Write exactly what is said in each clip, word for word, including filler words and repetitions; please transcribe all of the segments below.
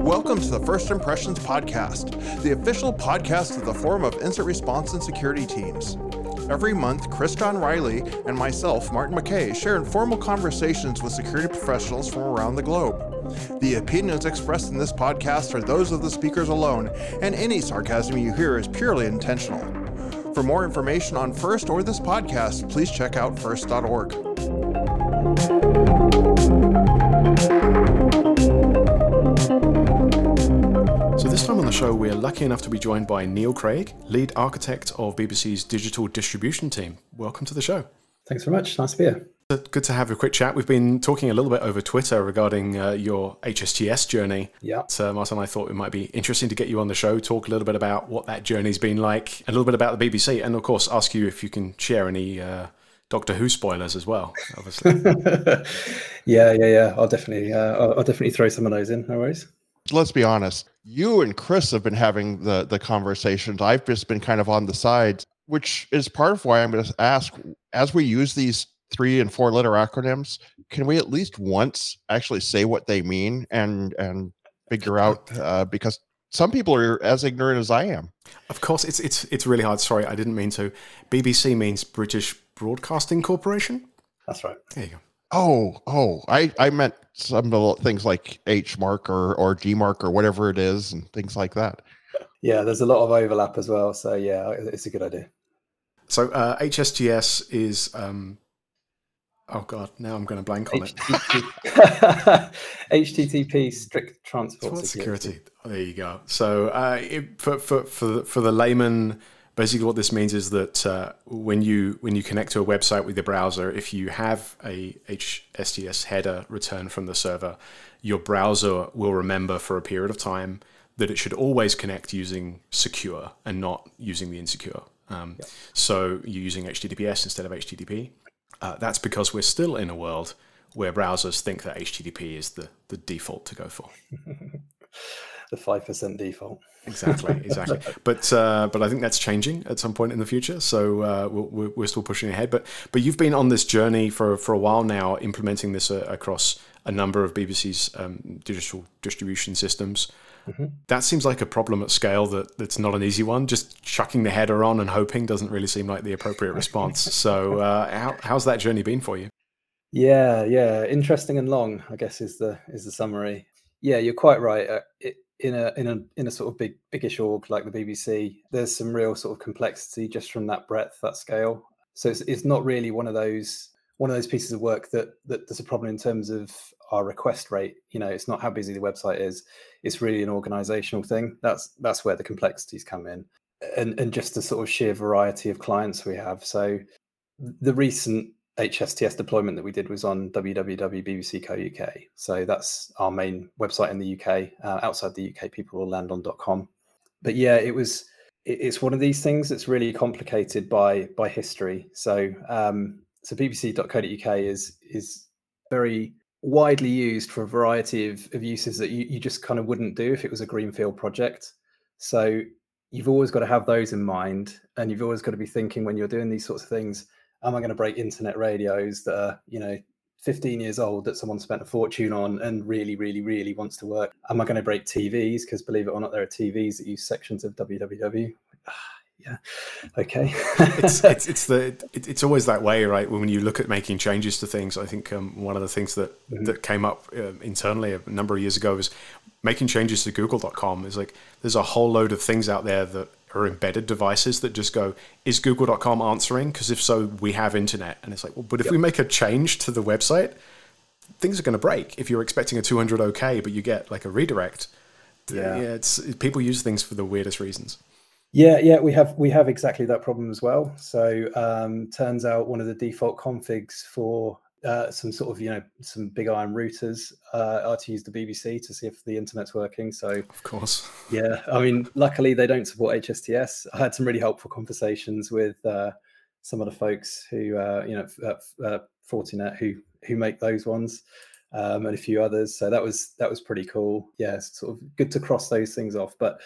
Welcome to the First Impressions Podcast, the official podcast of the Forum of Incident Response and Security Teams. Every month, Chris John Riley and myself, Martin McKay, share informal conversations with security professionals from around the globe. The opinions expressed in this podcast are those of the speakers alone, and any sarcasm you hear is purely intentional. For more information on FIRST or this podcast, please check out first dot org. So this time on the show, we are lucky enough to be joined by Neil Craig, lead architect of B B C's digital distribution team. Welcome to the show. Thanks very much. Nice to be here. Good to have a quick chat. We've been talking a little bit over Twitter regarding uh, your H S T S journey. Yeah. So Martin and I thought it might be interesting to get you on the show, talk a little bit about what that journey's been like, a little bit about the B B C, and of course ask you if you can share any uh, Doctor Who spoilers as well, obviously. yeah, yeah, yeah. I'll definitely, uh, I'll, I'll definitely throw some of those in. No worries. Let's be honest. You and Chris have been having the the conversations. I've just been kind of on the sides, which is part of why I'm going to ask, as we use these three and four letter acronyms, can we at least once actually say what they mean and and figure out, uh, because some people are as ignorant as I am. Of course, it's it's it's really hard. Sorry, I didn't mean to. B B C means British Broadcasting Corporation. That's right. There you go. Oh, oh, I, I meant some of the things like H mark or, or G mark or whatever it is and things like that. Yeah, there's a lot of overlap as well. So yeah, it's a good idea. So uh, H S T S is... Um, Oh God! Now I'm going to blank on H T T P. It. H T T P strict transport security. security. Oh, there you go. So uh, it, for for for the, for the layman, basically what this means is that uh, when you when you connect to a website with your browser, if you have a H S T S header return from the server, your browser will remember for a period of time that it should always connect using secure and not using the insecure. Um, yeah. So you're using H T T P S instead of H T T P. Uh, that's because we're still in a world where browsers think that H T T P is the, the default to go for. The five percent default. Exactly, exactly. But uh, but I think that's changing at some point in the future. So uh, we're, we're still pushing ahead. But but you've been on this journey for, for a while now, implementing this uh, across a number of B B C's um, digital distribution systems. Mm-hmm. That seems like a problem at scale that, that's not an easy one. Just chucking the header on and hoping doesn't really seem like the appropriate response. So uh, how, how's that journey been for you? Yeah, yeah. Interesting and long, I guess, is the is the summary. Yeah, you're quite right. Uh, it, in a in a in a sort of big biggish org like the B B C, there's some real sort of complexity just from that breadth, that scale. So it's it's not really one of those one of those pieces of work that that there's a problem in terms of our request rate. You know, it's not how busy the website is. It's really an organizational thing. That's that's where the complexities come in, and and just the sort of sheer variety of clients we have. So the recent H S T S deployment that we did was on w w w dot b b c co dot u k. So that's our main website in the U K. Uh, outside the U K, people will land on .com. But yeah, it was it, it's one of these things that's really complicated by by history. So um, so b b c dot co dot u k is is very widely used for a variety of, of uses that you, you just kind of wouldn't do if it was a greenfield project. So you've always got to have those in mind, and you've always got to be thinking when you're doing these sorts of things, am I going to break internet radios that are, you know, fifteen years old that someone spent a fortune on and really, really, really wants to work? Am I going to break T Vs? Because believe it or not, there are T Vs that use sections of w w w. Yeah. Okay. it's, it's it's the it, it's always that way, right? When you look at making changes to things, I think um, one of the things that mm-hmm. that came up uh, internally a number of years ago was making changes to google dot com. Is like there's a whole load of things out there that are embedded devices that just go, is google dot com answering? Because if so, we have internet. And it's like, well, but if yep. we make a change to the website, things are going to break. If you're expecting a two hundred OK, but you get like a redirect, yeah, yeah it's people use things for the weirdest reasons. Yeah, yeah, we have we have exactly that problem as well. So um, turns out one of the default configs for uh, some sort of, you know, some big iron routers uh, are to use the B B C to see if the internet's working. So of course, yeah, I mean, luckily they don't support H S T S. I had some really helpful conversations with uh, some of the folks who, uh, you know, uh, uh, Fortinet who who make those ones. Um, and a few others. So that was that was pretty cool. Yeah, it's sort of good to cross those things off, but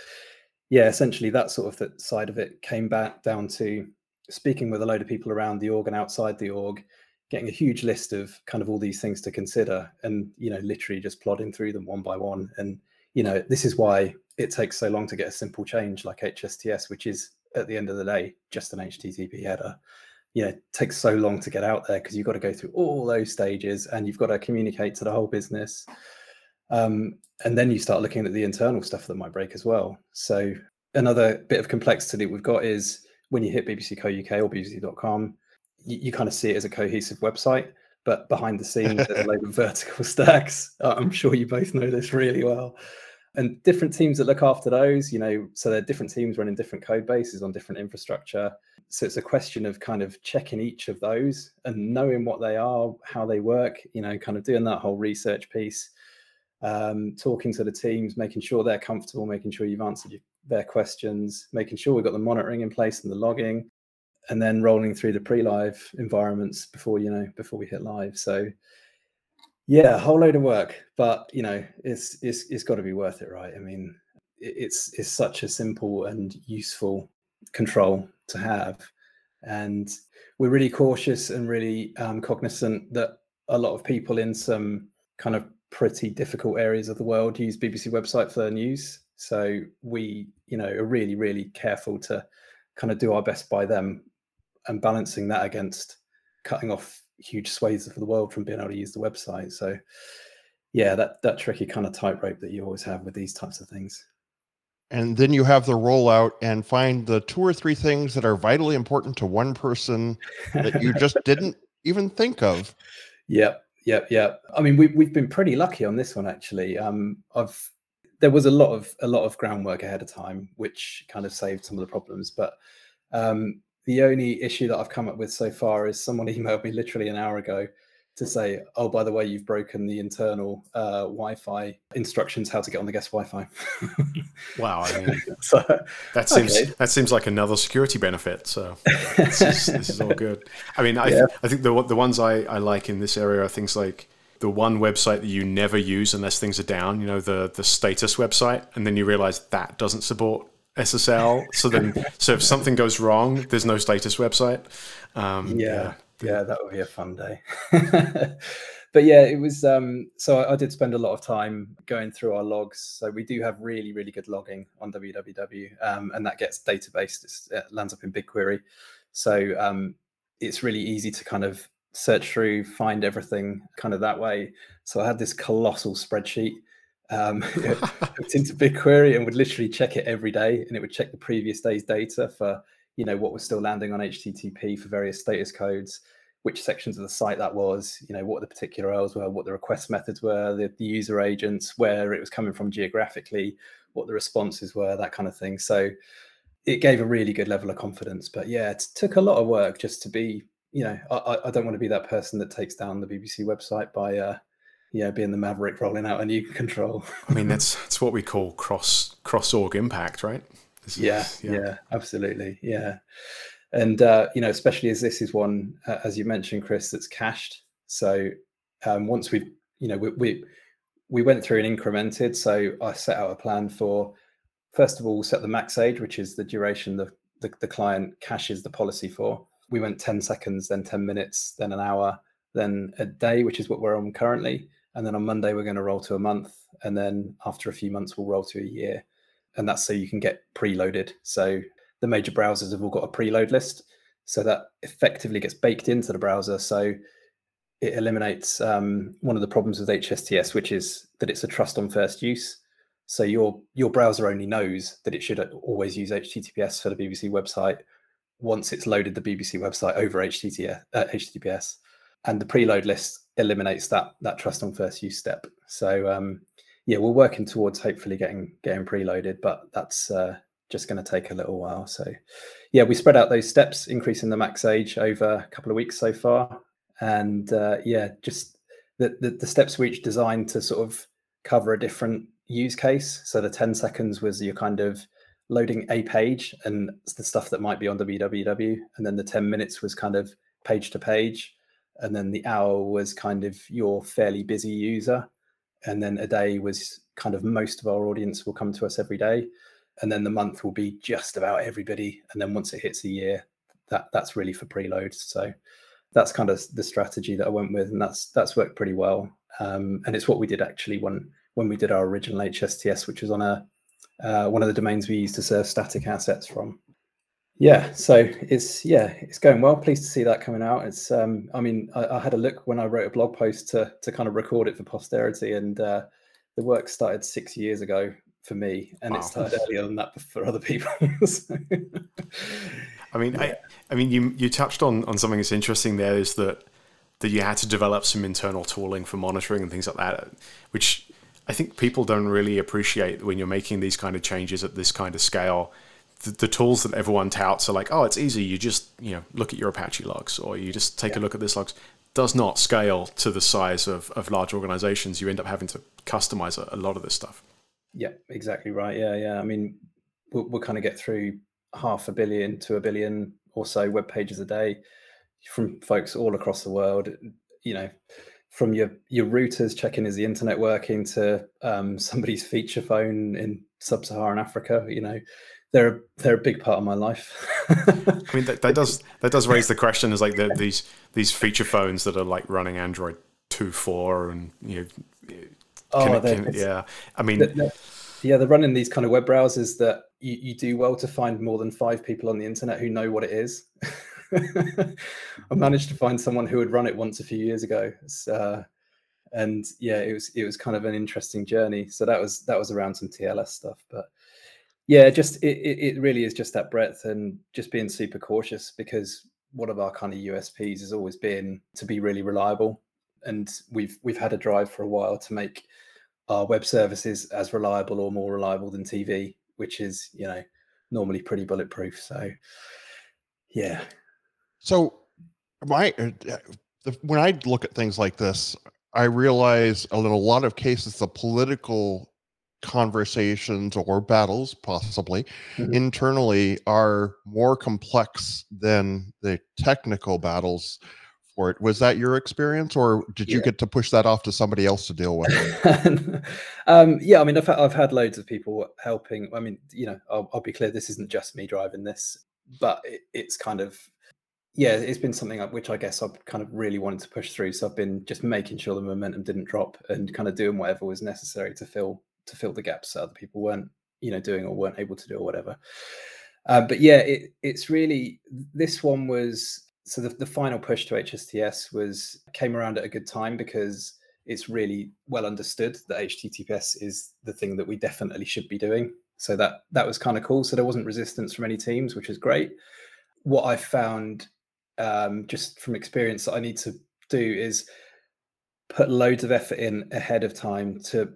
yeah, essentially that sort of that side of it came back down to speaking with a load of people around the org and outside the org, getting a huge list of kind of all these things to consider, and, you know, literally just plodding through them one by one. And, you know, this is why it takes so long to get a simple change like H S T S, which is at the end of the day just an H T T P header. You know, it takes so long to get out there because you've got to go through all those stages and you've got to communicate to the whole business. Um, and then you start looking at the internal stuff that might break as well. So another bit of complexity we've got is when you hit B B C dot co dot U K or B B C dot com, you, you kind of see it as a cohesive website, but behind the scenes, there's a load of vertical stacks. I'm sure you both know this really well. And different teams that look after those, you know, so they're different teams running different code bases on different infrastructure. So it's a question of kind of checking each of those and knowing what they are, how they work, you know, kind of doing that whole research piece, um, talking to the teams, making sure they're comfortable, making sure you've answered your, their questions, making sure we've got the monitoring in place and the logging, and then rolling through the pre-live environments before, you know, before we hit live. So yeah, a whole load of work, but, you know, it's it's it's got to be worth it, right? I mean, it's it's such a simple and useful control to have, and we're really cautious and really um, cognizant that a lot of people in some kind of pretty difficult areas of the world use B B C website for their news. So we, you know, are really really careful to kind of do our best by them, and balancing that against cutting off huge swathes of the world from being able to use the website. So yeah, that that tricky kind of tightrope that you always have with these types of things. And then you have the rollout and find the two or three things that are vitally important to one person that you just didn't even think of. Yep, yep, yep. I mean, we, we've been pretty lucky on this one, actually. Um, I've there was a lot of a lot of groundwork ahead of time, which kind of saved some of the problems. But um, the only issue that I've come up with so far is someone emailed me literally an hour ago to say, oh, by the way, you've broken the internal uh, Wi-Fi instructions, how to get on the guest Wi-Fi. Wow. I mean, so, that seems okay. That seems like another security benefit. So this is, this is all good. I mean, I, yeah. I think the the ones I, I like in this area are things like the one website that you never use unless things are down, you know, the the status website, and then you realize that doesn't support S S L, so then so if something goes wrong, there's no status website. Um yeah yeah, yeah that would be a fun day. But yeah, it was um so I, I did spend a lot of time going through our logs. So we do have really really good logging on W W W, um and that gets databased. It lands up in BigQuery, so um it's really easy to kind of search through, find everything kind of that way. So I had this colossal spreadsheet Um, it hooked into BigQuery and would literally check it every day, and it would check the previous day's data for, you know, what was still landing on H T T P for various status codes, which sections of the site that was, you know, what the particular U R Ls were, what the request methods were, the, the user agents, where it was coming from geographically, what the responses were, that kind of thing. So it gave a really good level of confidence. But yeah, it took a lot of work just to be, you know, I, I don't want to be that person that takes down the B B C website by uh, yeah, being the maverick rolling out a new control. I mean, that's that's what we call cross cross org impact, right? This is, yeah, yeah, yeah, absolutely, yeah. And uh, you know, especially as this is one, uh, as you mentioned, Chris, that's cached. So um, once we've, you know, we, we we went through and incremented. So I set out a plan for, first of all, set the max age, which is the duration the the, the client caches the policy for. We went ten seconds, then ten minutes, then an hour, then a day, which is what we're on currently. And then on Monday, we're going to roll to a month. And then after a few months, we'll roll to a year. And that's so you can get preloaded. So the major browsers have all got a preload list. So that effectively gets baked into the browser. So it eliminates um, one of the problems with H S T S, which is that it's a trust on first use. So your, your browser only knows that it should always use H T T P S for the B B C website once it's loaded the B B C website over H T T P S. And the preload list eliminates that that trust on first use step. So um, yeah, we're working towards hopefully getting getting preloaded, but that's uh, just going to take a little while. So yeah, we spread out those steps, increasing the max age over a couple of weeks so far. And uh, yeah, just the, the the steps were each designed to sort of cover a different use case. So the ten seconds was your kind of loading a page and the stuff that might be on W W W, and then the ten minutes was kind of page to page. And then the hour was kind of your fairly busy user. And then a day was kind of most of our audience will come to us every day. And then the month will be just about everybody. And then once it hits a year, that that's really for preload. So that's kind of the strategy that I went with, and that's that's worked pretty well. Um, and it's what we did actually when when we did our original H S T S, which was on a uh, one of the domains we used to serve static assets from. Yeah, so it's yeah, it's going well. Pleased to see that coming out. It's um, I mean, I, I had a look when I wrote a blog post to to kind of record it for posterity, and uh, the work started six years ago for me, and wow. It started earlier than that for other people. So, I mean, yeah. I, I mean, you you touched on on something that's interesting there, is that that you had to develop some internal tooling for monitoring and things like that, which I think people don't really appreciate when you're making these kind of changes at this kind of scale. The tools that everyone touts are like, oh, it's easy. You just, you know, look at your Apache logs, or you just take yeah. a look at this logs. Does not scale to the size of, of large organizations. You end up having to customize a, a lot of this stuff. Yeah, exactly right. Yeah, yeah. I mean, we'll, we'll kind of get through half a billion to a billion or so web pages a day from folks all across the world. You know, from your your routers checking is the internet working to um, somebody's feature phone in sub-Saharan Africa. You know. They're a, they're a big part of my life. I mean, that, that does that does raise the question: is like the, these these feature phones that are like running Android two point four and you know, oh, can, they're, can, yeah. I mean, they're, they're, yeah, they're running these kind of web browsers that you, you do well to find more than five people on the internet who know what it is. I managed to find someone who had run it once a few years ago, uh, and yeah, it was it was kind of an interesting journey. So that was that was around some T L S stuff, but. Yeah, just it, it really is just that breadth and just being super cautious, because one of our kind of U S Ps has always been to be really reliable. And we've we've had a drive for a while to make our web services as reliable or more reliable than T V, which is, you know, normally pretty bulletproof. So, yeah. So my when I look at things like this, I realize in a lot of cases the political conversations or battles possibly mm-hmm. internally are more complex than the technical battles for it. Was that your experience, or did yeah. you get to push that off to somebody else to deal with? um, yeah, I mean, I've, I've had loads of people helping. I mean, you know, I'll, I'll be clear, this isn't just me driving this, but it, it's kind of, yeah, it's been something which I guess I've kind of really wanted to push through. So I've been just making sure the momentum didn't drop and kind of doing whatever was necessary to fill to fill the gaps that other people weren't, you know, doing or weren't able to do or whatever. Uh, but yeah, it, it's really, this one was, so the, the final push to H S T S was, came around at a good time, because it's really well understood that H T T P S is the thing that we definitely should be doing. So that, that was kind of cool. So there wasn't resistance from any teams, which is great. What I found um, just from experience that I need to do is put loads of effort in ahead of time to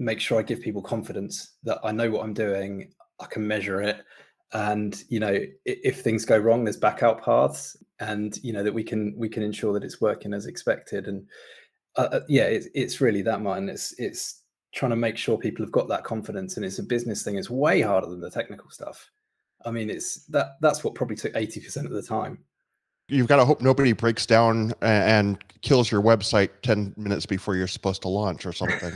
make sure I give people confidence that I know what I'm doing, I can measure it. And, you know, if, if things go wrong, there's backout paths, and, you know, that we can, we can ensure that it's working as expected. And uh, yeah, it's, it's really that, Martin. It's, it's trying to make sure people have got that confidence, and it's a business thing. It's way harder than the technical stuff. I mean, it's that, that's what probably took eighty percent of the time. You've got to hope nobody breaks down and kills your website ten minutes before you're supposed to launch or something.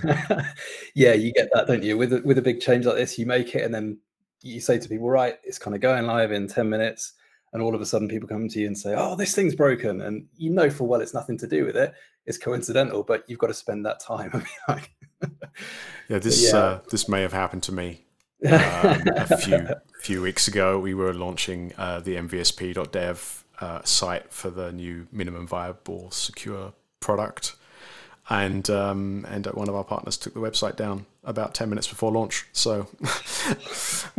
Yeah, you get that, don't you? With a, with a big change like this, you make it and then you say to people, right, it's kind of going live in ten minutes. And all of a sudden people come to you and say, oh, this thing's broken. And you know full well it's nothing to do with it. It's coincidental, but you've got to spend that time. I mean, like, yeah, this yeah. Uh, this may have happened to me. Um, a few, few weeks ago, we were launching uh, the m v s p dot dev Uh, site for the new minimum viable secure product, and um, and one of our partners took the website down about ten minutes before launch. So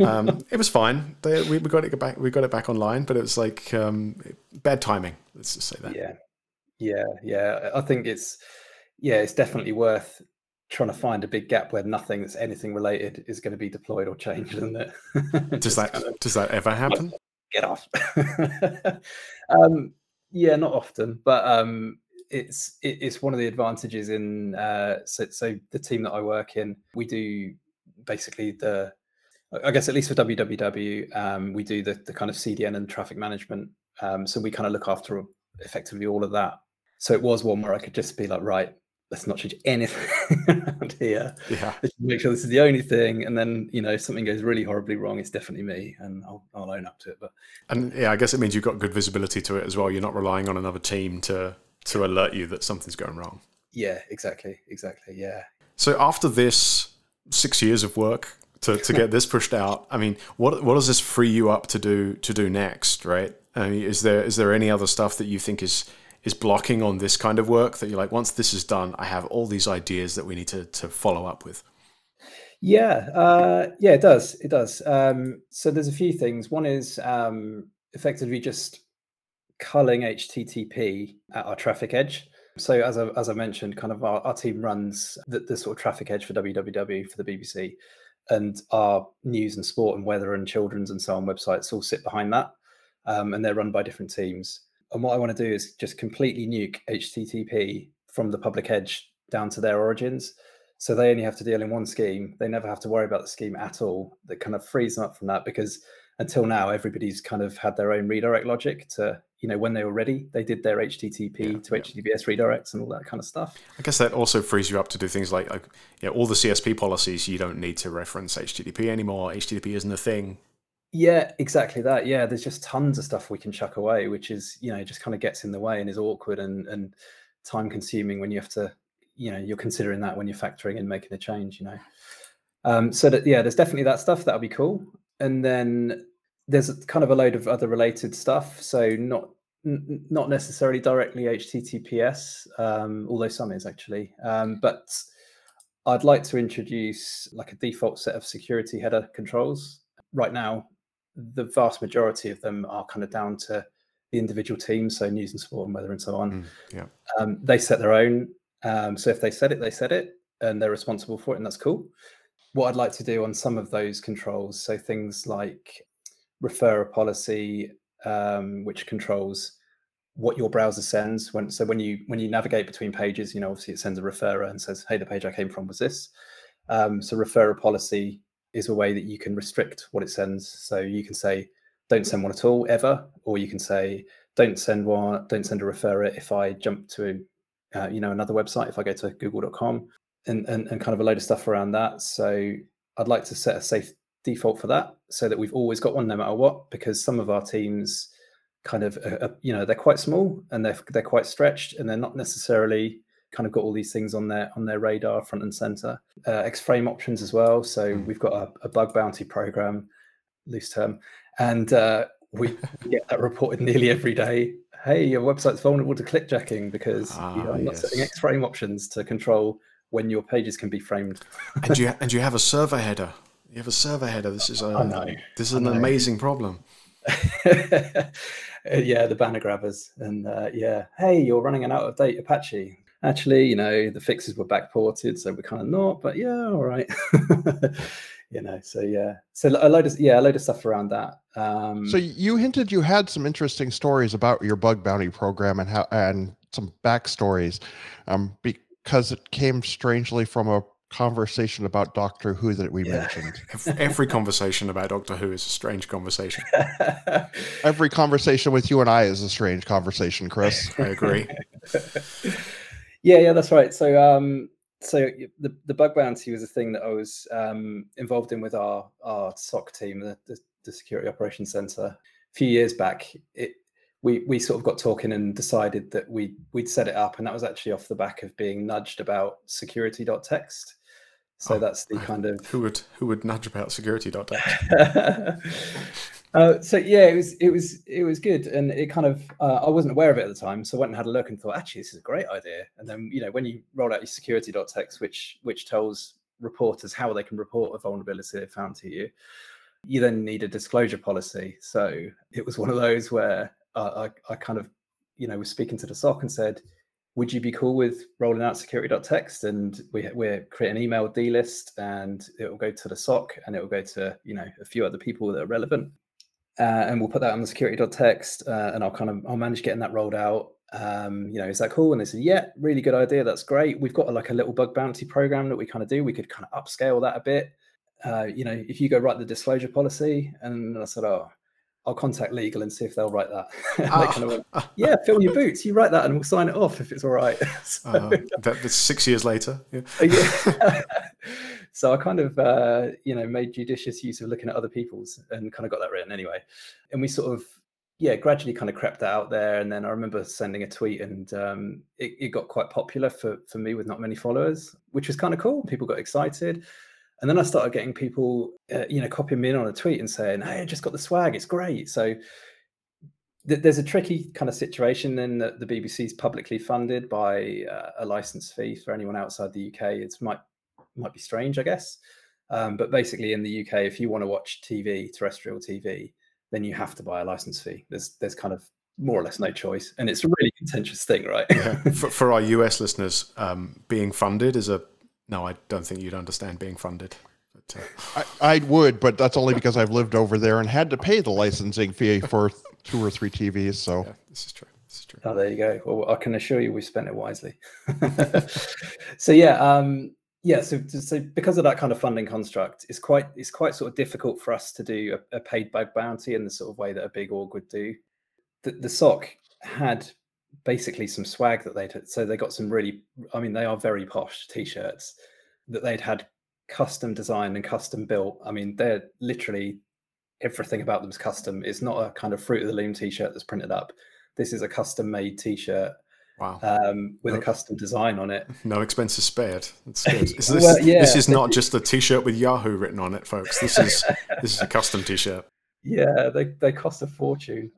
um, it was fine. They, we, we got it back. We got it back online, but it was like um, bad timing. Let's just say that. Yeah, yeah, yeah. I think it's yeah, it's definitely worth trying to find a big gap where nothing that's anything related is going to be deployed or changed, isn't it? does just that kind of, does that ever happen? Like, get off. um yeah not often, but um it's it, it's one of the advantages in uh so, so the team that I work in, we do basically the I guess at least for W W W um we do the, the kind of C D N and traffic management, um so we kind of look after effectively all of that. So it was one where I could just be like, right, let's not change anything around here. Yeah. Let's make sure this is the only thing. And then, you know, if something goes really horribly wrong, it's definitely me, and I'll, I'll own up to it. But and yeah, I guess it means you've got good visibility to it as well. You're not relying on another team to to alert you that something's going wrong. Yeah, exactly, exactly. Yeah. So after this six years of work to, to get this pushed out, I mean, what what does this free you up to do to do next, right? I mean, is there is there any other stuff that you think is is blocking on this kind of work that you're like, once this is done, I have all these ideas that we need to, to follow up with? Yeah, uh, yeah, it does. It does. Um, so there's a few things. One is um, effectively just culling H T T P at our traffic edge. So as I, as I mentioned, kind of our, our team runs the, the sort of traffic edge for W W W for the B B C, and our news and sport and weather and children's and so on websites all sit behind that. Um, and they're run by different teams. And what I want to do is just completely nuke H T T P from the public edge down to their origins. So they only have to deal in one scheme. They never have to worry about the scheme at all. That kind of frees them up from that, because until now, everybody's kind of had their own redirect logic to, you know, when they were ready, they did their H T T P yeah, to yeah. H T T P S redirects and all that kind of stuff. I guess that also frees you up to do things like, like yeah, all the C S P policies, you don't need to reference H T T P anymore. H T T P isn't a thing. Yeah, exactly that. Yeah, there's just tons of stuff we can chuck away, which is, you know, just kind of gets in the way and is awkward and, and time consuming when you have to, you know, you're considering that when you're factoring in making a change, you know. Um, so, that yeah, there's definitely that stuff. That'll be cool. And then there's kind of a load of other related stuff. So not n- not necessarily directly H T T P S, um, although some is actually. Um, but I'd like to introduce like a default set of security header controls. Right now, the vast majority of them are kind of down to the individual teams, so news and sport and weather and so on. Mm, yeah, um, they set their own. Um, so if they said it, they said it, and they're responsible for it, and that's cool. What I'd like to do on some of those controls, so things like referrer policy, um, which controls what your browser sends. When, so when you when you navigate between pages, you know, obviously it sends a referrer and says, hey, the page I came from was this. Um, so referrer policy is a way that you can restrict what it sends. So you can say, don't send one at all, ever. Or you can say, don't send one, don't send a referrer if I jump to, uh, you know, another website, if I go to google dot com, and, and and kind of a load of stuff around that. So I'd like to set a safe default for that so that we've always got one no matter what, because some of our teams kind of, uh, you know, they're quite small and they're, they're quite stretched, and they're not necessarily kind of got all these things on their on their radar front and center. Uh, X-frame options as well. So mm. we've got a, a bug bounty program, loose term, and uh, we get that reported nearly every day. Hey, your website's vulnerable to clickjacking because ah, you know, I'm not yes. setting X-frame options to control when your pages can be framed. and you and you have a server header. You have a server header. This is a I know. This is I an know. amazing problem. Yeah, the banner grabbers, and uh, yeah, hey, you're running an out of date Apache. Actually, you know, the fixes were backported, so we're kind of not, but yeah, all right. You know, so yeah. So a load of, yeah, a load of stuff around that. Um, so you hinted you had some interesting stories about your bug bounty program and how, and some backstories, um, because it came strangely from a conversation about Doctor Who that we yeah. mentioned. Every conversation about Doctor Who is a strange conversation. Every conversation with you and I is a strange conversation, Chris. I agree. Yeah, yeah, that's right. So, um, so the, the bug bounty was a thing that I was um, involved in with our our S O C team, the, the, the Security Operations Center. A few years back, it we we sort of got talking and decided that we we'd set it up, and that was actually off the back of being nudged about security dot text. So oh, that's the kind of who would who would nudge about security dot text. Uh, so yeah, it was it was it was good, and it kind of uh, I wasn't aware of it at the time, so I went and had a look and thought, actually, this is a great idea. And then, you know, when you roll out your security dot text, which which tells reporters how they can report a vulnerability they found to you, you then need a disclosure policy. So it was one of those where uh, I I kind of, you know, was speaking to the S O C and said, would you be cool with rolling out security dot text? And we we create an email delist, and it will go to the S O C, and it will go to, you know, a few other people that are relevant. Uh, and we'll put that on the security dot text, uh, and I'll kind of I'll manage getting that rolled out. Um, you know, is that cool? And they said, yeah, really good idea. That's great. We've got a, like a little bug bounty program that we kind of do. We could kind of upscale that a bit. Uh, you know, if you go write the disclosure policy, and I said, oh, I'll contact legal and see if they'll write that. Ah. Kind of went, yeah, fill your boots. You write that and we'll sign it off if it's all right. So, uh, that, that's six years later. Yeah. yeah. So I kind of, uh, you know, made judicious use of looking at other people's and kind of got that written anyway. And we sort of, yeah, gradually kind of crept out there. And then I remember sending a tweet and um, it, it got quite popular for, for me with not many followers, which was kind of cool. People got excited. And then I started getting people, uh, you know, copying me in on a tweet and saying, hey, I just got the swag. It's great. So th- there's a tricky kind of situation in that the B B C is publicly funded by uh, a license fee for anyone outside the U K. It might, might be strange, I guess. Um, but basically in the U K, if you want to watch T V, terrestrial T V, then you have to buy a license fee. There's there's kind of more or less no choice. And it's a really contentious thing, right? Yeah. for, for our U S listeners, um, being funded is a... No, I don't think you'd understand being funded. But, uh... I, I would, but that's only because I've lived over there and had to pay the licensing fee for two or three T Vs. So yeah, this is true. This is true. Oh, there you go. Well, I can assure you we spent it wisely. So yeah, um, yeah. So, so because of that kind of funding construct, it's quite it's quite sort of difficult for us to do a, a paid by bounty in the sort of way that a big org would do. The, the S O C had basically some swag that they'd, so they got some really, I mean, they are very posh t-shirts that they'd had custom designed and custom built. I mean, they're literally, everything about them is custom. It's not a kind of fruit of the loom t-shirt that's printed up. This is a custom made t-shirt. Wow. Um, with no, a custom design on it. No expenses spared. It's good. Is this, well, yeah. This is not just a t-shirt with Yahoo written on it, folks. This is, this is a custom t-shirt. Yeah, they, they cost a fortune.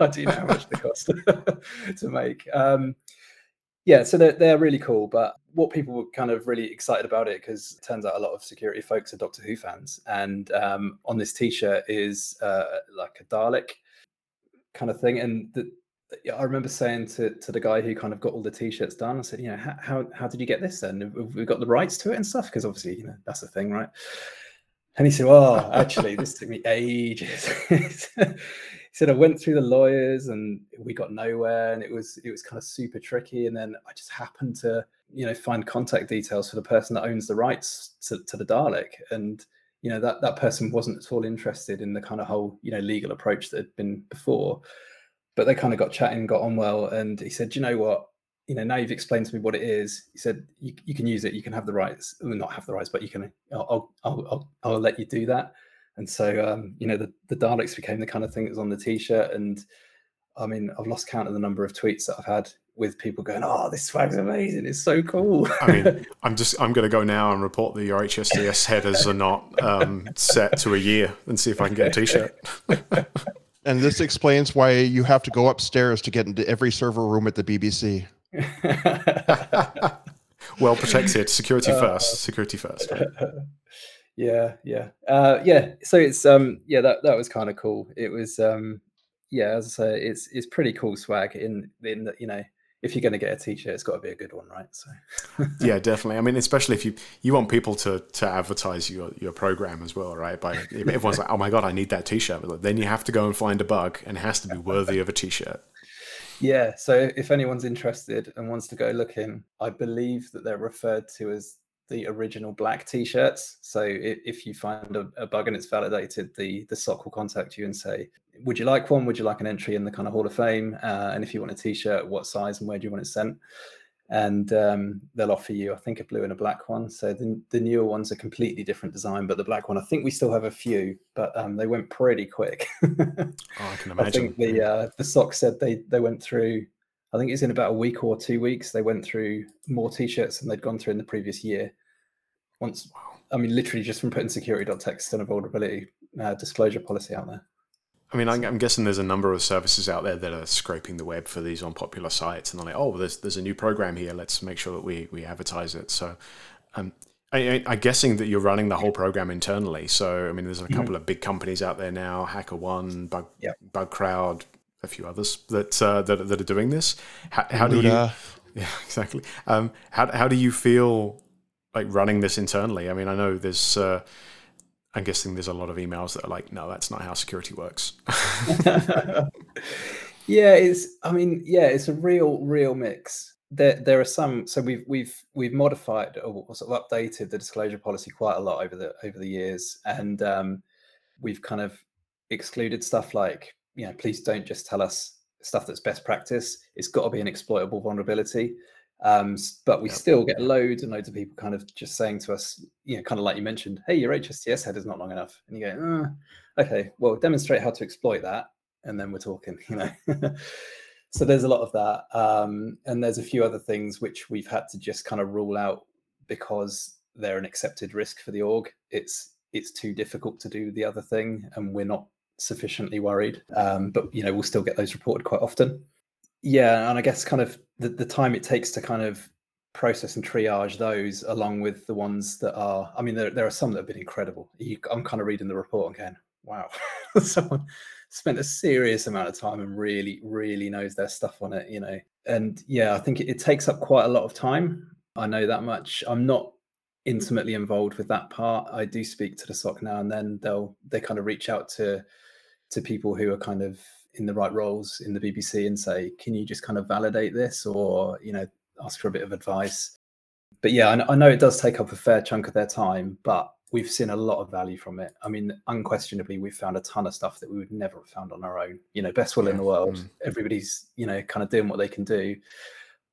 I do know how much they cost to make. Um, yeah, so they're, they're really cool. But what people were kind of really excited about it, because it turns out a lot of security folks are Doctor Who fans. And um, on this T-shirt is uh, like a Dalek kind of thing. And the, I remember saying to, to the guy who kind of got all the T-shirts done, I said, you know, how, how, how did you get this then? Have we got the rights to it and stuff? Because obviously, you know, that's the thing, right? And he said, oh, actually, this took me ages. He said, I went through the lawyers and we got nowhere. And it was it was kind of super tricky. And then I just happened to, you know, find contact details for the person that owns the rights to, to the Dalek. And, you know, that, that person wasn't at all interested in the kind of whole, you know, legal approach that had been before. But they kind of got chatting, got on well. And he said, you know what? You know, now you've explained to me what it is. He said, you, you can use it. You can have the rights, well, not have the rights, but you can, I'll, I'll, I'll, I'll let you do that. And so, um, you know, the, the Daleks became the kind of thing that was on the t-shirt. And I mean, I've lost count of the number of tweets that I've had with people going, oh, this swag's amazing. It's so cool. I mean, I'm just, I'm going to go now and report that your H S T S headers are not um, set to a year and see if I can get a t-shirt. And this explains why you have to go upstairs to get into every server room at the B B C. Well protected, security uh, first, security first. Right? Yeah, yeah, uh, yeah. So it's um, yeah, that that was kind of cool. It was um, yeah, as I say, it's it's pretty cool swag. In in that, you know, if you're going to get a t-shirt, it's got to be a good one, right? So yeah, definitely. I mean, especially if you you want people to to advertise your your program as well, right? By if everyone's like, oh my god, I need that t-shirt. But then you have to go and find a bug, and it has to be worthy of a t-shirt. Yeah, so if anyone's interested and wants to go looking, I believe that they're referred to as the original black t-shirts. So if, if you find a, a bug and it's validated, the, the S O C will contact you and say, would you like one? Would you like an entry in the kind of Hall of Fame? Uh, and if you want a t-shirt, what size and where do you want it sent? And um, they'll offer you, I think, a blue and a black one. So the, the newer one's a completely different design, but the black one, I think we still have a few, but um, they went pretty quick. Oh, I can imagine. I think the uh, the S O C said they they went through, I think it's in about a week or two weeks, they went through more t-shirts than they'd gone through in the previous year. Once, I mean, literally just from putting security.txt and a vulnerability uh, disclosure policy out there. I mean, I'm guessing there's a number of services out there that are scraping the web for these unpopular sites, and they're like, "Oh, there's there's a new program here. Let's make sure that we we advertise it." So, um, I, I'm guessing that you're running the whole program internally. So, I mean, there's a couple mm-hmm. of big companies out there now: HackerOne, Bug yep. Bug Crowd, a few others that uh, that that are doing this. How, how do you? Yeah, exactly. Um, how how do you feel like running this internally? I mean, I know there's. Uh, I'm guessing there's a lot of emails that are like, no, that's not how security works. Yeah, it's, I mean, yeah, it's a real, real mix. There there are some, so we've, we've, we've modified or sort of updated the disclosure policy quite a lot over the, over the years. And um, we've kind of excluded stuff like, you know, please don't just tell us stuff that's best practice. It's got to be an exploitable vulnerability. Um, but we yep. still get loads and loads of people kind of just saying to us, you know, kind of like you mentioned, hey, your H S T S head is not long enough. And you go, oh, okay, well, demonstrate how to exploit that. And then we're talking, you know. So there's a lot of that. Um, and there's a few other things which we've had to just kind of rule out because they're an accepted risk for the org. It's it's too difficult to do the other thing and we're not sufficiently worried. Um, but, you know, we'll still get those reported quite often. Yeah, and I guess kind of the, the time it takes to kind of process and triage those along with the ones that are, I mean, there there are some that have been incredible. You, I'm kind of reading the report and going, wow, someone spent a serious amount of time and really, really knows their stuff on it, you know. And yeah, I think it, it takes up quite a lot of time. I know that much. I'm not intimately involved with that part. I do speak to the S O C now and then. They'll they kind of reach out to to people who are kind of in the right roles in the B B C and say, can you just kind of validate this, or, you know, ask for a bit of advice. But yeah, I, I know it does take up a fair chunk of their time, but we've seen a lot of value from it. I mean, unquestionably, we've found a ton of stuff that we would never have found on our own. You know, best will in the world. Mm. Everybody's, you know, kind of doing what they can do.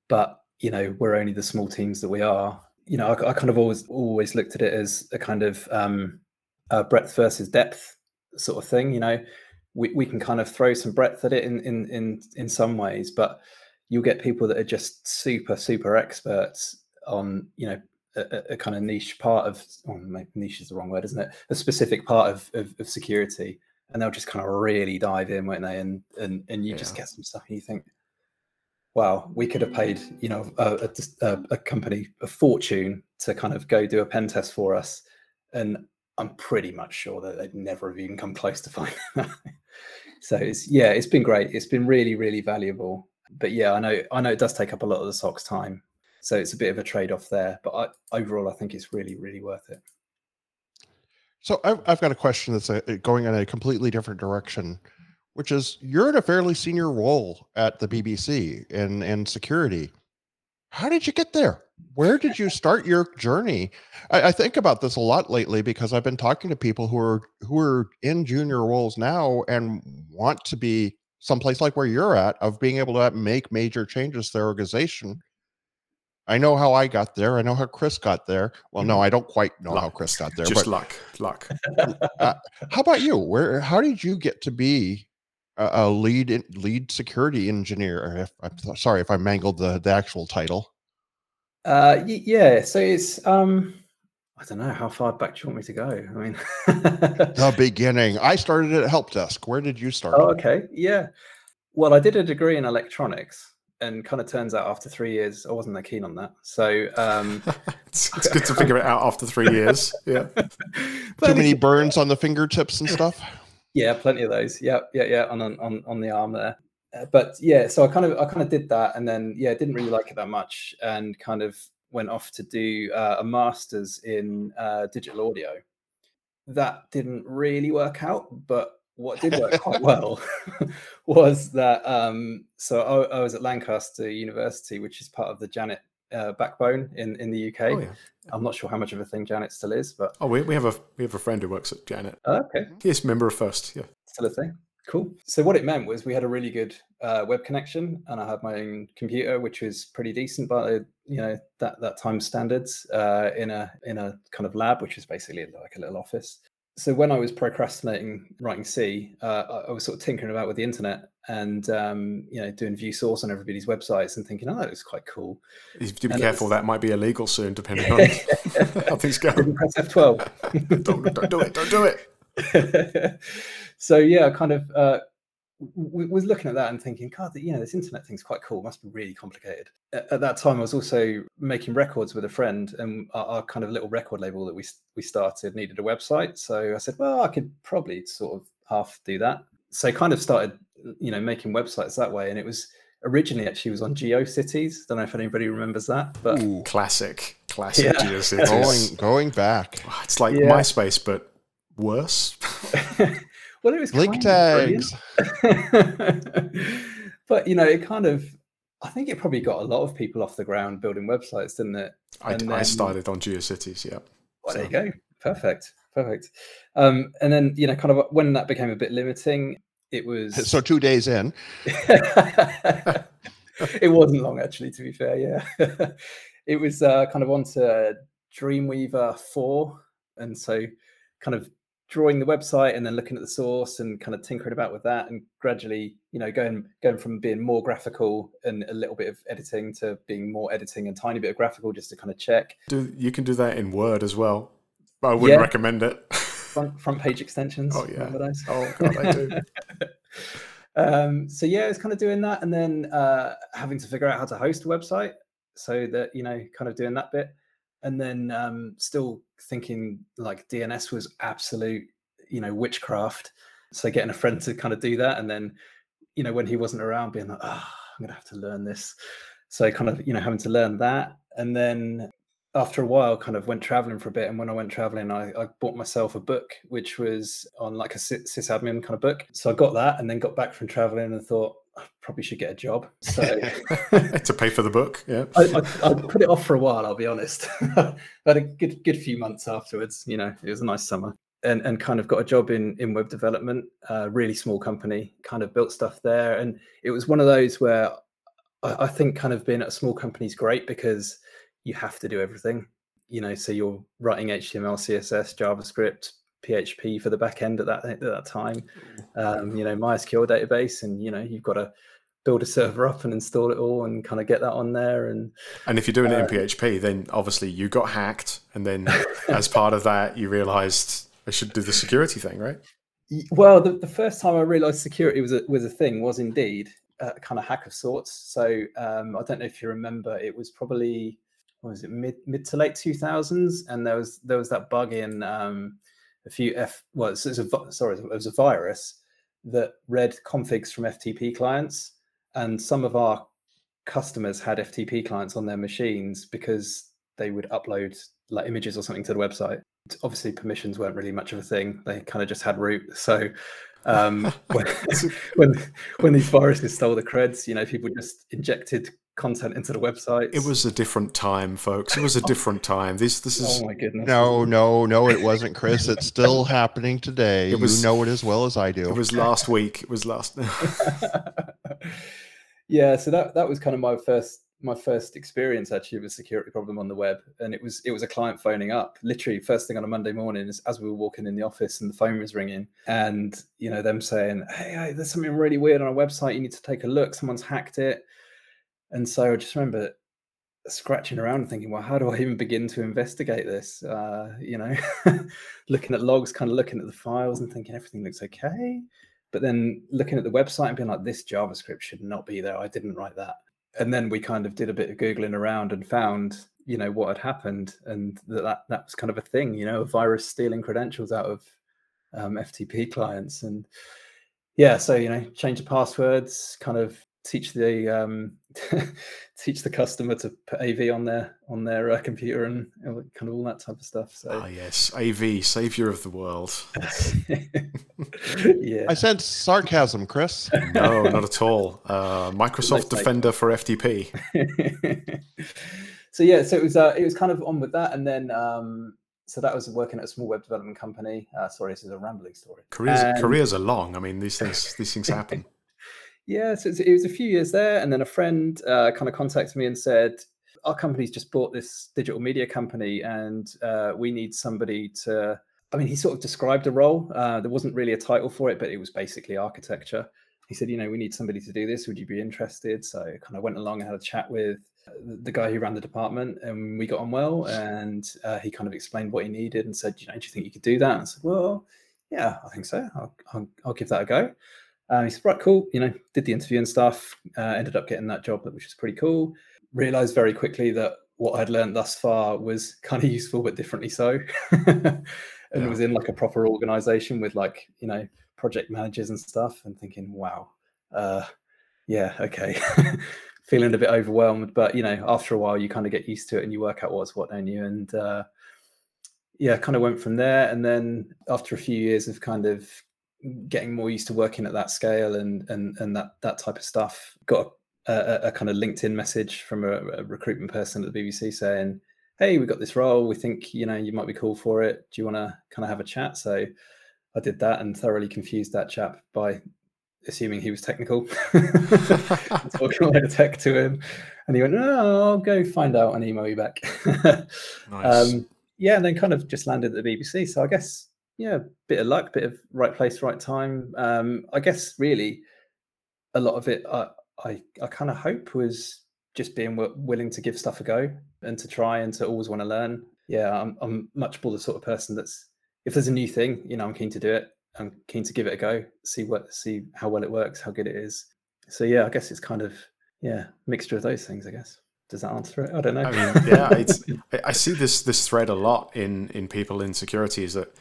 But, you know, we're only the small teams that we are. You know, I, I kind of always always looked at it as a kind of um, a breadth versus depth sort of thing. You know, we, we can kind of throw some breadth at it in, in, in, in some ways, but you'll get people that are just super, super experts on, you know, A, a kind of niche part of, oh, niche is the wrong word, isn't it? A specific part of, of, of security, and they'll just kind of really dive in, won't they? And and and you yeah. just get some stuff, and you think, wow, we could have paid, you know, a, a, a company a fortune to kind of go do a pen test for us, and I'm pretty much sure that they'd never have even come close to finding that. So it's yeah, it's been great. It's been really, really valuable. But yeah, I know I know it does take up a lot of the S O C's time. So it's a bit of a trade-off there, but I, overall, I think it's really, really worth it. So I've, I've got a question that's a, going in a completely different direction, which is you're in a fairly senior role at the B B C in, in security. How did you get there? Where did you start your journey? I, I think about this a lot lately because I've been talking to people who are who are in junior roles now and want to be someplace like where you're at, of being able to make major changes to their organization. I know how I got there. I know how Chris got there. Well, no, I don't quite know luck. how Chris got there. Just but, luck, luck. Uh, how about you? Where? How did you get to be a, a lead in, lead security engineer? If, I'm sorry if I mangled the, the actual title. Uh, yeah. So it's um, I don't know how far back do you want me to go. I mean, the beginning. I started at help desk. Where did you start? Oh, okay. Yeah. Well, I did a degree in electronics. And kind of turns out after three years, I wasn't that keen on that. So um, it's, it's good to figure it out after three years. Yeah, too many burns on the fingertips and stuff. Yeah, plenty of those. Yeah, yeah, yeah, on on on the arm there. Uh, but yeah, so I kind of I kind of did that, and then yeah, didn't really like it that much, and kind of went off to do uh, a master's in uh, digital audio. That didn't really work out, but. What did work quite well was that um, so I, I was at Lancaster University, which is part of the JANET uh, backbone in, in the U K. Oh, yeah. I'm not sure how much of a thing JANET still is, but oh, we we have a we have a friend who works at JANET. Oh, okay, he's a member of FIRST. Yeah, still a thing. Cool. So what it meant was we had a really good uh, web connection, and I had my own computer, which was pretty decent by you know that that time standards uh, in a in a kind of lab, which is basically like a little office. So when I was procrastinating writing C, uh, I was sort of tinkering about with the internet and, um, you know, doing view source on everybody's websites and thinking, oh, that looks quite cool. You have to be and careful. Was... That might be illegal soon, depending on how things go. Press F twelve. don't, don't do it. Don't do it. So, yeah, I kind of uh, w- was looking at that and thinking, God, you know, this internet thing's quite cool. It must be really complicated. At, at that time, I was also making records with a friend, and our, our kind of little record label that we we started needed a website. So I said, well, I could probably sort of half do that. So I kind of started, you know, making websites that way. And it was originally actually was on GeoCities. Don't know if anybody remembers that, but Ooh, classic, classic yeah. GeoCities. Going, going back, it's like yeah. MySpace but worse. Well, it was link tags. But you know, it kind of, I think it probably got a lot of people off the ground building websites, didn't it? I, then, I started on GeoCities, yeah. Well, so. There you go. Perfect. Perfect. Um, and then, you know, kind of when that became a bit limiting, it was... So two days in. It wasn't long, actually, to be fair, yeah. It was uh, kind of onto Dreamweaver four. And so kind of drawing the website and then looking at the source and kind of tinkering about with that and gradually, you know, going going from being more graphical and a little bit of editing to being more editing and tiny bit of graphical just to kind of check. Do, you can do that in Word as well. But I wouldn't yeah. recommend it. Front, front page extensions. Oh, yeah. Those? Oh, God, I do. um, so, yeah, it's kind of doing that and then uh, having to figure out how to host a website. So that, you know, kind of doing that bit. And then um, still thinking like D N S was absolute, you know, witchcraft. So getting a friend to kind of do that. And then, you know, when he wasn't around being like, oh, I'm going to have to learn this. So kind of, you know, having to learn that. And then after a while kind of went traveling for a bit. And when I went traveling, I, I bought myself a book, which was on like a sysadmin kind of book. So I got that and then got back from traveling and thought, I probably should get a job. So to pay for the book, yeah. I, I, I put it off for a while, I'll be honest. I had a good good few months afterwards. You know, it was a nice summer. And and kind of got a job in, in web development, a really small company, kind of built stuff there. And it was one of those where I, I think kind of being at a small company is great because you have to do everything. You know, so you're writing H T M L, C S S, JavaScript, P H P for the back end at that at that time, um, you know, MySQL database, and you know you've got to build a server up and install it all and kind of get that on there. And and if you're doing uh, it in P H P, then obviously you got hacked, and then as part of that you realised I should do the security thing, right? Well, the, the first time I realised security was a, was a thing was indeed a kind of hack of sorts. So um, I don't know if you remember, it was probably what was it mid mid to late two thousands, and there was there was that bug in. Um, A few F well, it's, it's a sorry, it was a virus that read configs from F T P clients, and some of our customers had F T P clients on their machines because they would upload like images or something to the website. Obviously, permissions weren't really much of a thing; they kind of just had root. So um, when, when when these viruses stole the creds, you know, people just injected content into the website. It was a different time, folks. It was a different time. This, this is. Oh my goodness! No, no, no! It wasn't, Chris. It's still happening today. It was, you know it as well as I do. It was last week. It was last. Yeah, so that that was kind of my first my first experience actually of a security problem on the web, and it was it was a client phoning up. Literally, first thing on a Monday morning is as we were walking in the office, and the phone was ringing, and you know them saying, "Hey, hey there's something really weird on our website. You need to take a look. Someone's hacked it." And so I just remember scratching around and thinking, well, how do I even begin to investigate this? Uh, you know, looking at logs, kind of looking at the files and thinking everything looks okay. But then looking at the website and being like, this JavaScript should not be there. I didn't write that. And then we kind of did a bit of Googling around and found, you know, what had happened. And that that was kind of a thing, you know, a virus stealing credentials out of um, F T P clients. And yeah, so, you know, change the passwords, kind of teach the um, teach the customer to put A V on their on their uh, computer and kind of all that type of stuff. So, ah, yes, A V, savior of the world. Yeah, I sense sarcasm, Chris. No, not at all. Uh, Microsoft Defender for F T P. So yeah, so it was uh, it was kind of on with that, and then um, so that was working at a small web development company. Uh, sorry, this is a rambling story. Careers and... careers are long. I mean, these things these things happen. Yeah, so it was a few years there, and then a friend uh, kind of contacted me and said, our company's just bought this digital media company, and uh, we need somebody to, I mean, he sort of described a role. Uh, there wasn't really a title for it, but it was basically architecture. He said, you know, we need somebody to do this. Would you be interested? So I kind of went along and had a chat with the guy who ran the department, and we got on well, and uh, he kind of explained what he needed and said, you know, do you think you could do that? And I said, well, yeah, I think so. I'll, I'll, I'll give that a go. Uh, he said, right, cool, you know, did the interview and stuff, uh, ended up getting that job, which is pretty cool. Realised very quickly that what I'd learned thus far was kind of useful, but differently so. And yeah. It was in like a proper organisation with like, you know, project managers and stuff, and thinking, wow, uh, yeah, okay. Feeling a bit overwhelmed, but, you know, after a while you kind of get used to it and you work out what's what, don't you? And uh, yeah, kind of went from there. And then after a few years of kind of getting more used to working at that scale and and and that that type of stuff, got a, a, a kind of LinkedIn message from a, a recruitment person at the B B C saying, hey, we got this role. We think, you know, you might be cool for it. Do you want to kind of have a chat? So I did that and thoroughly confused that chap by assuming he was technical. Talking about tech to him. And he went, oh, I'll go find out and email you back. Nice. Um, yeah, and then kind of just landed at the B B C. So I guess, yeah, bit of luck, bit of right place, right time. Um, I guess really a lot of it, I, I, I kind of hope was just being w- willing to give stuff a go and to try and to always want to learn. Yeah, I'm, I'm much more the sort of person that's, if there's a new thing, you know, I'm keen to do it. I'm keen to give it a go, see what, see how well it works, how good it is. So yeah, I guess it's kind of, yeah, mixture of those things, I guess. Does that answer it? I don't know. I mean, yeah, it's, I see this this thread a lot in, in people in security, is that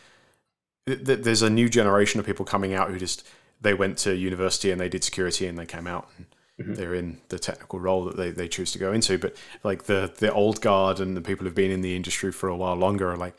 there's a new generation of people coming out who just, they went to university and they did security and they came out and mm-hmm. they're in the technical role that they, they choose to go into. But like the, the old guard and the people who've been in the industry for a while longer are like,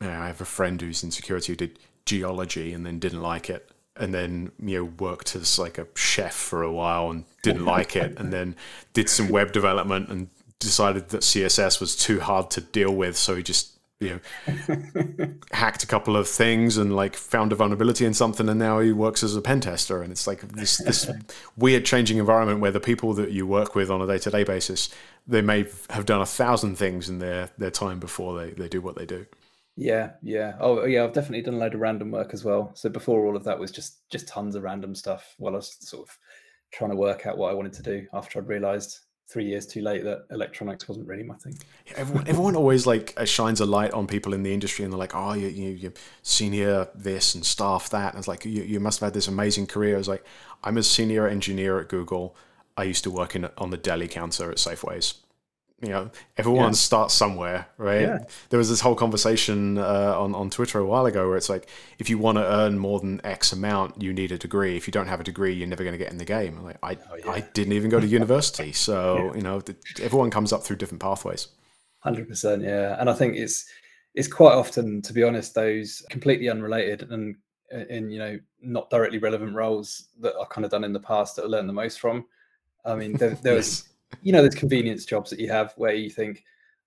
you know, I have a friend who's in security who did geology and then didn't like it, and then, you know, worked as like a chef for a while and didn't like it, and then did some web development and decided that C S S was too hard to deal with, so he just, you know, hacked a couple of things and like found a vulnerability in something, and now he works as a pen tester. And it's like this this weird changing environment where the people that you work with on a day-to-day basis, they may have done a thousand things in their their time before they they do what they do. Yeah, yeah. Oh, yeah, I've definitely done a load of random work as well. So before all of that was just just tons of random stuff while I was sort of trying to work out what I wanted to do after I'd realised three years too late that electronics wasn't really my thing. Yeah, everyone, everyone always like shines a light on people in the industry and they're like, oh, you, you, you're senior this and staff that. And it's like, you, you must have had this amazing career. I was like, I'm a senior engineer at Google. I used to work in on the deli counter at Safeways. You know, everyone yeah. starts somewhere, right? Yeah. There was this whole conversation uh, on, on Twitter a while ago where it's like, if you want to earn more than X amount, you need a degree. If you don't have a degree, you're never going to get in the game. Like, I oh, yeah. I didn't even go to university. So, yeah. you know, the, everyone comes up through different pathways. one hundred percent, yeah. And I think it's it's quite often, to be honest, those completely unrelated and, and you know, not directly relevant roles that I've kind of done in the past that I learned the most from. I mean, there, there yes. was... You know, there's convenience jobs that you have where you think,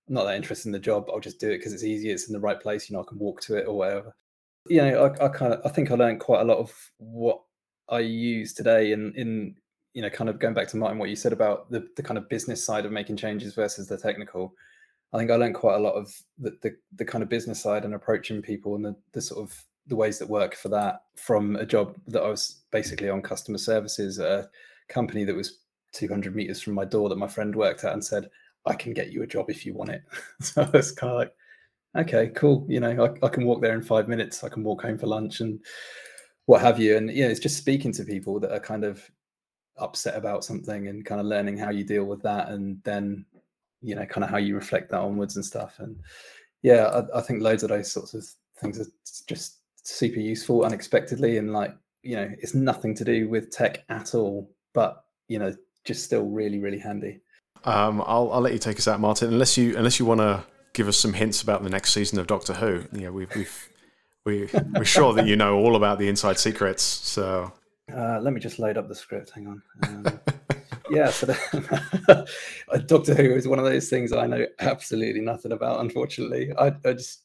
I'm not that interested in the job. I'll just do it because it's easy. It's in the right place. You know, I can walk to it or whatever. You know, I, I kind of, I think I learned quite a lot of what I use today in, in, you know, kind of going back to Martin, what you said about the, the kind of business side of making changes versus the technical. I think I learned quite a lot of the, the, the kind of business side and approaching people and the, the sort of the ways that work for that from a job that I was basically on customer services, a company that was two hundred meters from my door that my friend worked at and said, I can get you a job if you want it. So it's kind of like, okay, cool. You know, I, I can walk there in five minutes. I can walk home for lunch and what have you. And, you know, it's just speaking to people that are kind of upset about something and kind of learning how you deal with that. And then, you know, kind of how you reflect that onwards and stuff. And yeah, I, I think loads of those sorts of things are just super useful unexpectedly. And like, you know, it's nothing to do with tech at all, but, you know, just still really, really handy. Um, I'll I'll let you take us out, Martin. Unless you unless you want to give us some hints about the next season of Doctor Who. You know, we've, we've we we're sure that you know all about the inside secrets. So uh, let me just load up the script. Hang on. Um, yeah, so the, Doctor Who is one of those things I know absolutely nothing about. Unfortunately, I, I just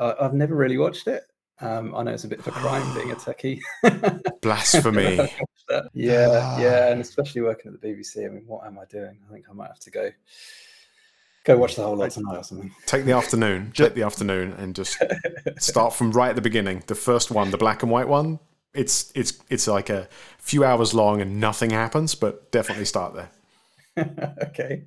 I, I've never really watched it. Um, I know it's a bit of a crime being a techie. Blasphemy. yeah, yeah, and especially working at the B B C. I mean, what am I doing? I think I might have to go go watch the whole lot tonight or something. Take the afternoon. Take the afternoon and just start from right at the beginning. The first one, the black and white one. It's it's it's like a few hours long and nothing happens, but definitely start there. Okay.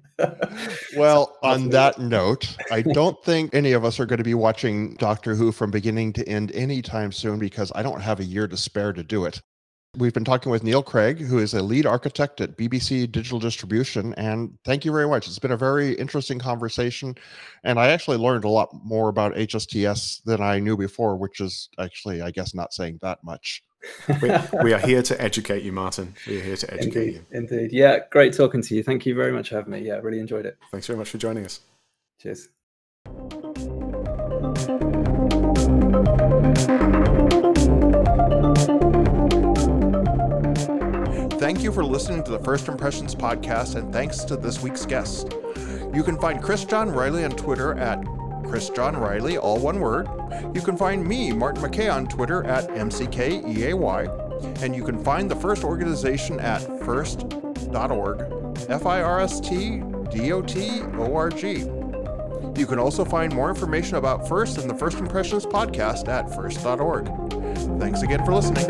Well, on that note, I don't think any of us are going to be watching Doctor Who from beginning to end anytime soon because I don't have a year to spare to do it. We've been talking with Neil Craig, who is a lead architect at B B C Digital Distribution, and thank you very much. It's been a very interesting conversation, and I actually learned a lot more about H S T S than I knew before, which is actually, I guess, not saying that much. we, we are here to educate you, Martin. We are here to educate indeed, you. Indeed. Yeah, great talking to you. Thank you very much for having me. Yeah, really enjoyed it. Thanks very much for joining us. Cheers. Thank you for listening to the First Impressions podcast, and thanks to this week's guest. You can find Chris John Riley on Twitter at Chris John Riley, all one word. You can find me, Martin McKay, on Twitter at M C K E A Y. And you can find the FIRST organization at first dot org, F I R S T dot org. You can also find more information about FIRST and the First Impressions podcast at first dot org. Thanks again for listening.